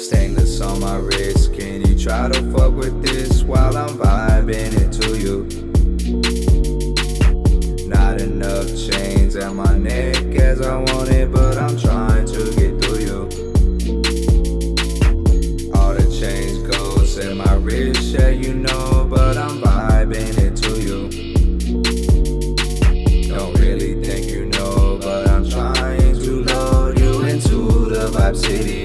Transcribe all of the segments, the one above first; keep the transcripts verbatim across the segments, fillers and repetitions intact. Stainless on my wrist. Can you try to fuck with this while I'm vibing it to you? Not enough chains at my neck as I want it, but I'm trying to get through you. All the chains go, set my wrist, yeah you know, but I'm vibing it to you. Don't really think you know, but I'm trying to load you into the Vibe City.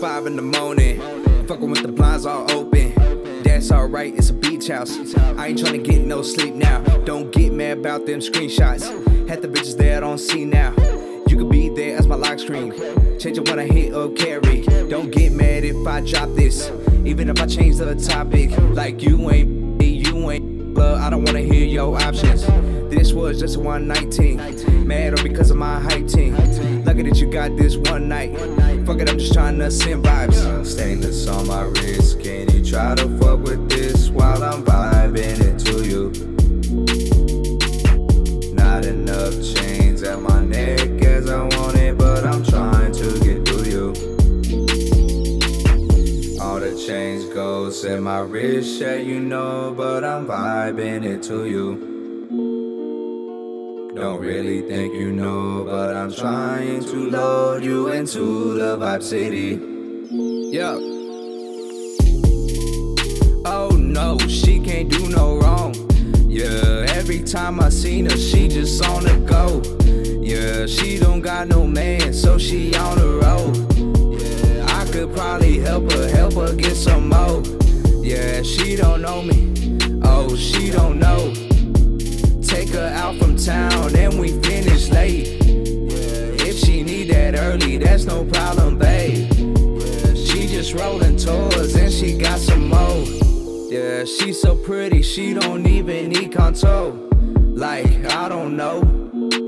Five in the morning, fucking with the blinds all open. That's alright, it's a beach house. I ain't tryna get no sleep now. Don't get mad about them screenshots. Half the bitches there I don't see now. You could be there as my lock screen. Change it when I hit or carry. Don't get mad if I drop this, even if I change the topic. Like you ain't, you ain't, but I don't wanna hear your options. This was just a one nineteen. Mad or because of my hype team. Lucky that you got this one night. Fuck it, I'm just trying to send vibes. Stainless on my wrist. Can you try to fuck with this while I'm vibing it to you? Not enough chains at my neck as I want it, but I'm trying to get through you. All the chains go, set my wrist, yeah you know, but I'm vibing it to you. Don't really think you know, but I'm trying to load you into the Vibe City. Yeah. Oh no, she can't do no wrong. Yeah, every time I seen her, she just on the go. Yeah, she don't got no man, so she on the road. Yeah, I could probably help her, help her get some more. Yeah, she don't know me, oh she don't know. Take her out from town and we finish late. Yeah, if she need that early, that's no problem, babe. Yeah, she just rolling tours and she got some more. Yeah, she so pretty, she don't even need contour. Like, I don't know,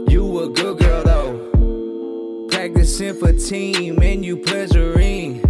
you a good girl though. Practicing for team and you pleasuring.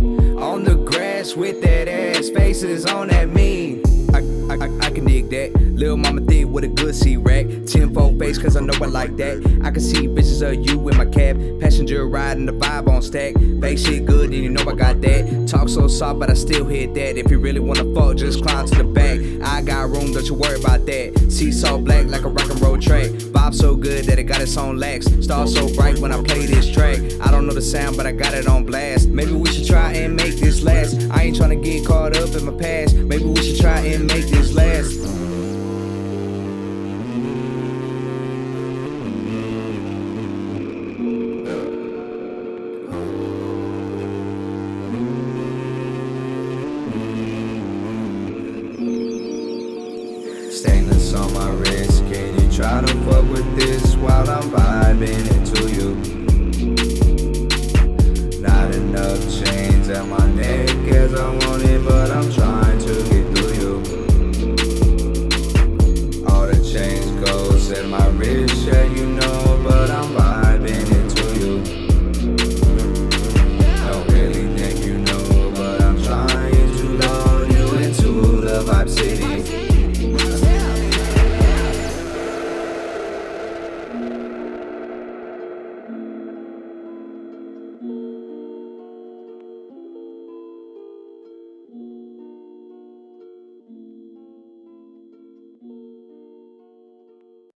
On the grass with that ass, faces on that mean. I, I, I can dig that. Lil' mama thick with a good C-rack. Tenfold face cause I know I like that. I can see bitches of you in my cab. Passenger riding the vibe on stack. Bake shit good and you know I got that. Talk so soft but I still hit that. If you really wanna fuck just climb to the back. I got room, don't you worry about that. Seesaw black like a rock and roll track. Vibe so good that it got its own lax. Star so bright when I play this track. I don't know the sound but I got it on blast. Maybe we should try and make this last. I ain't tryna get caught up in my past. Maybe we should try and make this last. Stainless on my wrist. Can you try to fuck with this while I'm vibing?